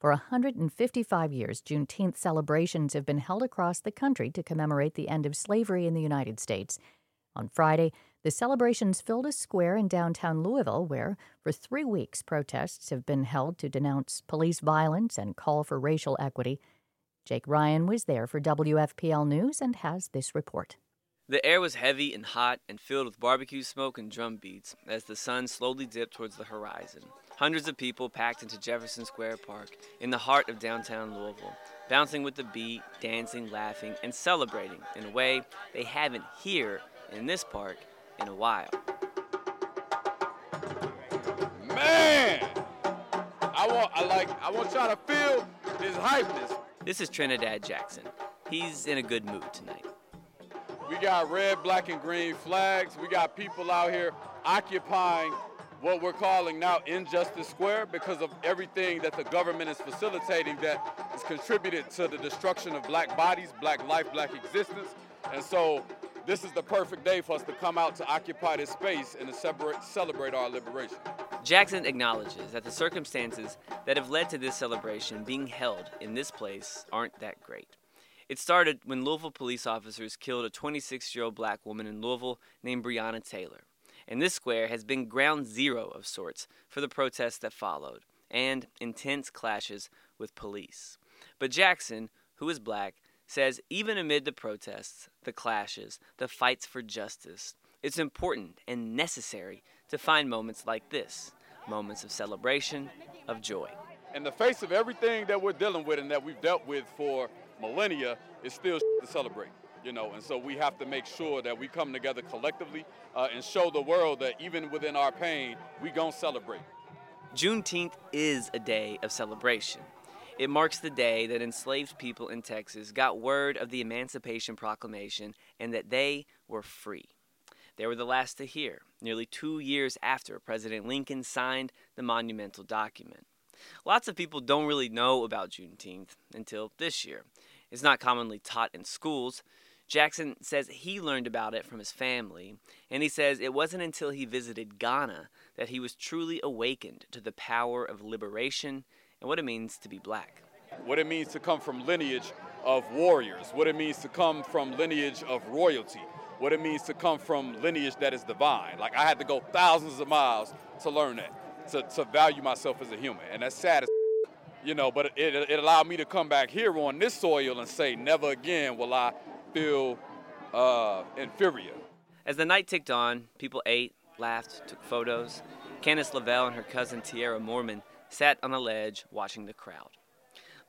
For 155 years, Juneteenth celebrations have been held across the country to commemorate the end of slavery in the United States. On Friday, the celebrations filled a square in downtown Louisville where, for 3 weeks, protests have been held to denounce police violence and call for racial equity. Jake Ryan was there for WFPL News and has this report. The air was heavy and hot and filled with barbecue smoke and drum beats as the sun slowly dipped towards the horizon. Hundreds of people packed into Jefferson Square Park in the heart of downtown Louisville, bouncing with the beat, dancing, laughing, and celebrating in a way they haven't here in this park in a while. Man! I want y'all to feel this hypeness. This is Trinidad Jackson. He's in a good mood tonight. We got red, black, and green flags. We got people out here occupying what we're calling now Injustice Square because of everything that the government is facilitating that has contributed to the destruction of black bodies, black life, black existence. And so this is the perfect day for us to come out to occupy this space and to celebrate our liberation. Jackson acknowledges that the circumstances that have led to this celebration being held in this place aren't that great. It started when Louisville police officers killed a 26-year-old black woman in Louisville named Breonna Taylor. And this square has been ground zero of sorts for the protests that followed and intense clashes with police. But Jackson, who is black, says even amid the protests, the clashes, the fights for justice, it's important and necessary to find moments like this, moments of celebration, of joy. In the face of everything that we're dealing with and that we've dealt with for millennia, is still to celebrate, and so we have to make sure that we come together collectively and show the world that even within our pain, we gonna celebrate. Juneteenth is a day of celebration. It marks the day that enslaved people in Texas got word of the Emancipation Proclamation and that they were free. They were the last to hear, nearly 2 years after President Lincoln signed the monumental document. Lots of people don't really know about Juneteenth until this year. It's not commonly taught in schools. Jackson says he learned about it from his family, and he says it wasn't until he visited Ghana that he was truly awakened to the power of liberation and what it means to be black. What it means to come from lineage of warriors, what it means to come from lineage of royalty, what it means to come from lineage that is divine. Like, I had to go thousands of miles to learn that. To value myself as a human, and that's sad as but it allowed me to come back here on this soil and say, never again will I feel inferior. As the night ticked on, people ate, laughed, took photos. Candace Lavelle and her cousin Tierra Mormon sat on a ledge watching the crowd.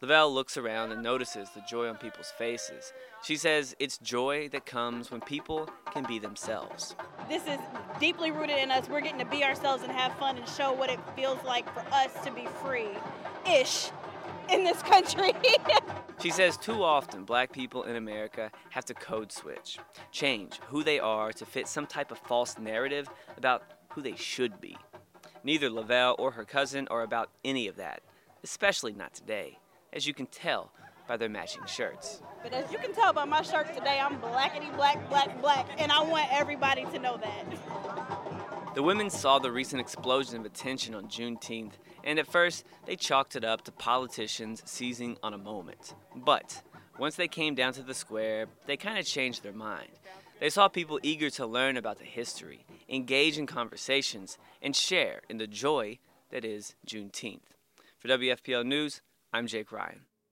Lavelle looks around and notices the joy on people's faces. She says it's joy that comes when people can be themselves. This is deeply rooted in us. We're getting to be ourselves and have fun and show what it feels like for us to be free-ish in this country. She says too often black people in America have to code switch, change who they are to fit some type of false narrative about who they should be. Neither Lavelle or her cousin are about any of that, especially not today, as you can tell by their matching shirts. But as you can tell by my shirts today, I'm blackity black, black, black, and I want everybody to know that. The women saw the recent explosion of attention on Juneteenth, and at first they chalked it up to politicians seizing on a moment. But once they came down to the square, they kind of changed their mind. They saw people eager to learn about the history, engage in conversations, and share in the joy that is Juneteenth. For WFPL News, I'm Jake Ryan.